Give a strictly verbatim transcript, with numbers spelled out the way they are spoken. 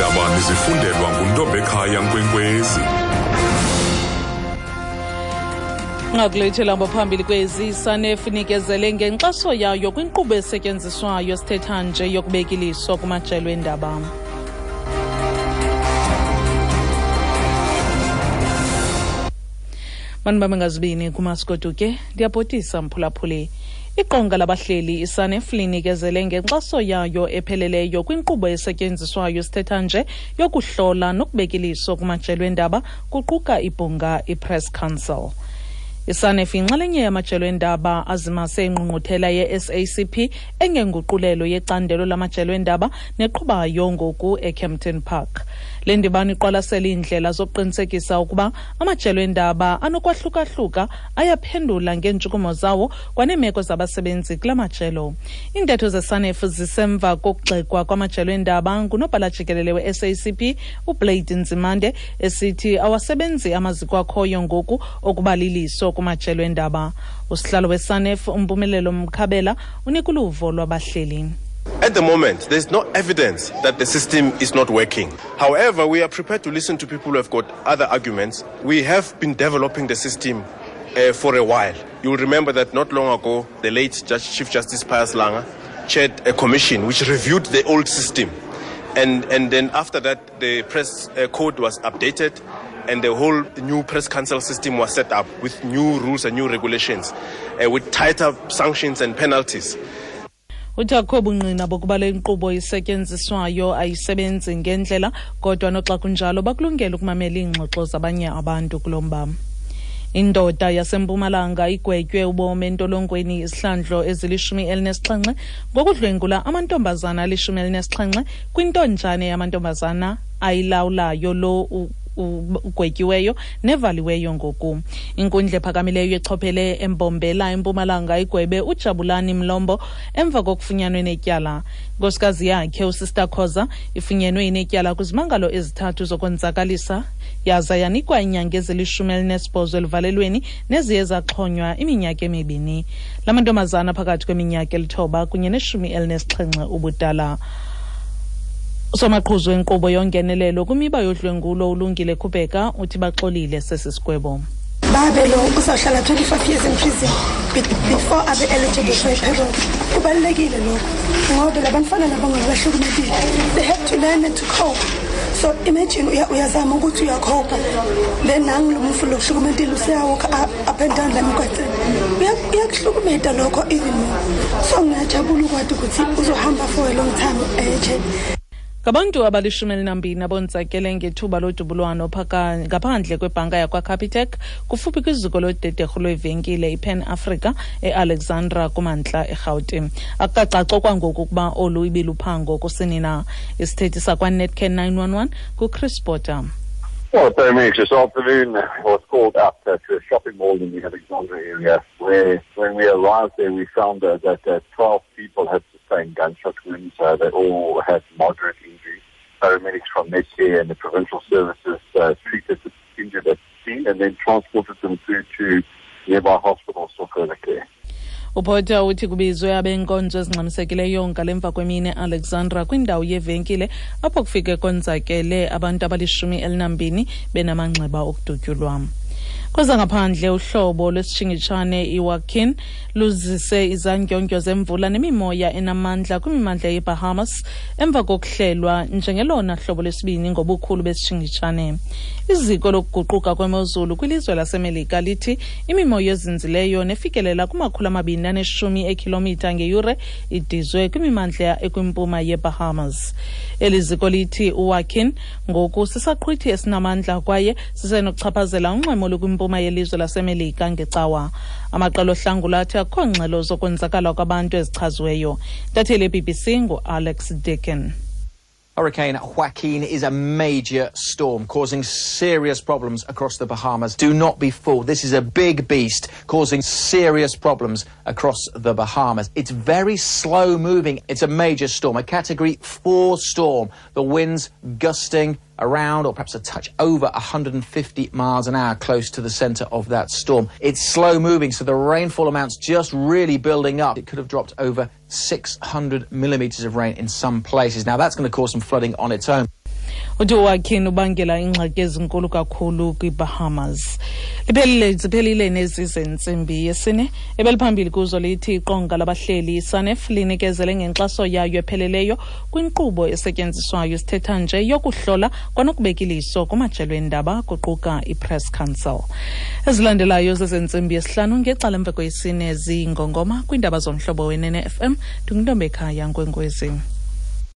Izindaba zifundelwa nguNtombekhaya Nkwenkwezi. Ngakulethela ngaphambili kwezi iSANEF inikezele ngenkxaso yayo kwinkqubo esetyenziswayo sithetha nje yokubeka iliso kumajelo endaba. Manibambe ngazibini kumasikoduke ndiyabhotisa mphulaphuli. Iqonga labahleli iSANEF linikezele ngenkxaso yayo epheleleyo kwinkqubo esetyenziswayo sithetha nje yokuhlola nokubeka iliso kumajelo endaba kuquka ibhunga iPress Council. iSANEF inxalenye yamajelo endaba azimase ingqungquthela ye-S A C P engenguqulelo yecandelo lamajelo endaba neqhubayo ngoku eCampton Park. Le ndibano iqwalasela iindlela zokuqinisekisa ukuba amajelo endaba anokwahluka-hluka ayaphendula ngeentshukumo zawo kwaneemeko zabasebenzi kula majelo. Iintetho zeSANEF zisemva kokugxekwa kwamajelo endaba nguNobhala Jikelele we-S A C P uBlade Nzimande esithi awasebenzi amaziko akhoyo ngoku okuba liliso kumajelo endaba. Usihlalo weSANEF uMpumelelo Mkhabela unikuluvo lwabahleli. At the moment, there's no evidence that the system is not working. However, we are prepared to listen to people who have got other arguments. We have been developing the system uh, for a while. You'll remember that not long ago, the late Judge, Chief Justice Pius Langa chaired a commission which reviewed the old system. And, and then after that, the press uh, code was updated. And the whole new press council system was set up with new rules and new regulations, uh, with tighter sanctions and penalties. Uthakhobu ngqina bokuba le nkqubo isetyenziswayo ayisebenzi ngendlela kodwa noxa kunjalo bakulungela ukumamela iingxoxo zabanye abantu kulomba. Indoda yaseMpumalanga igwetywe ubomi entolongweni isihlandlo ezilishumi elinesixhenxe ngokudlwengula amantombazana alishumi elinesixhenxe kwintonjane yamantombazana ayilawulayo lo ugwetyiweyo nevaliweyo ngoku. Inkundla phakamileyo yechophele embombela eMpumalanga igwebe uJabulani Mlombo emva kokufunyanwe netyala. Nkosikazi yakhe uSister Khoza ifunyenwe inetyala kwizimangalo ezithathu zokwenzakalisa yaza yanikwa inyanga ezilishumi elinesibhozo elivalelweni neziye zaxhonywa iminyaka emibini. La mantombazana phakathi kweminyaka elithoba kunye neshumi elinesixhenxe ubudala. Usomaqhuzu wenkqubo yongenelelo kwimiba yodlwengulo uLungile Khubeka uthi baxolile sesisigwebo. Babelo uzawuhlala twenty-five years in prison before abe eligible for parole. Kubalulekile lokho ngoba labantwana nabangabahlukumezile. They have to learn and to cope. So imagine uyazama ukuthi uyakhopha then nangu lo mfulo uhlukumezile useyawuka up and down lemkwatini. Uyakuhlukumeza lokho even more. So ngiyajabula ukwazi ukuthi uzohamba for a long time eh. Kabantu abalishumi elinambini abonzakele ngethuba lodubulwano ngaphandle kwebhanka yakwaCapitec kufuphi kwiziko lodederhu lwevenkile iPan Africa eAlexandra kumantla eRhawutini. Akucaci kwangoku ukuba olu ibiluphango kusini na. Isithethi sakwaNetcare nine one one kuChris Porter. Well, so much. This afternoon I was called up uh, to a shopping mall in the Alexandra area where when we arrived there we found uh, that uh, twelve people had sustained gunshot wounds. Uh, they all had moderate injuries. Paramedics from Netcare and the provincial services uh, treated the injured at the scene and then transported them through to nearby hospitals for further care. Upota uthi kubizwe abenkonzo ezingxamisekileyo ngalemva kwemini Alexandra kwindawo yevenkile apho kufike konzakele abantu abalishumi elinambini benamanxeba okudutyulwa. Koza ngaphandle uhlobo lwesitshingitshane iJoaquin luzise izandyondyo zemvula nemimoya enamandla kwimimandla yeBahamas emva kokuhlelwa njengelona hlobo lesibini ngobukhulu besitshingitshane. Iziko lokuguquka kwemozulu kwilizwe laseMelika lithi imimoya ezinzileyo nefikelela kumakhulu amabini aneshumi eekhilomitha ngeyure idizwe kwimimandla ekwimpuma yeBahamas. Eliziko lithi uJoaquin ngoku sisaqhwithi esinamandla kwaye sisenokuchaphazela unxwemo lokumpuma yelizwe laseMelika ngecawa. Amaqalo ohlangula athi akho ngxelo zokwenzakala kwabantu ezichaziweyo. Ndathele B B C nguAlex Decken. Hurricane Joaquin is a major storm causing serious problems across the Bahamas. Do not be fooled. This is a big beast causing serious problems across the Bahamas. It's very slow moving. It's a major storm, a category four storm. The winds gusting around or perhaps a touch over one hundred fifty miles an hour close to the center of that storm. It's slow moving, so the rainfall amounts just really building up. It could have dropped over six hundred millimeters of rain in some places. Now that's going to cause some flooding on its own. uthi Joaquin ubangela ingxaki ezinkulu kakhulu kwiBahamas. Liphelile ziphelile nezi zentsimbi yesine ebeliphambili kuzo lithi iqonga labahleli iSANEF linikezele ngenkxaso yayo epheleleyo kwinkqubo esetyenziswayo sithetha nje yokuhlola kwanokubekiliso kumajelo endaba kuquka iPress Council. Ezilandelayo zezentsimbi yesihlanu ngecala emva kwesine zingongoma kwiindaba zomhlobo wenene F M ndinguntombekhaya Nkwenkwezi.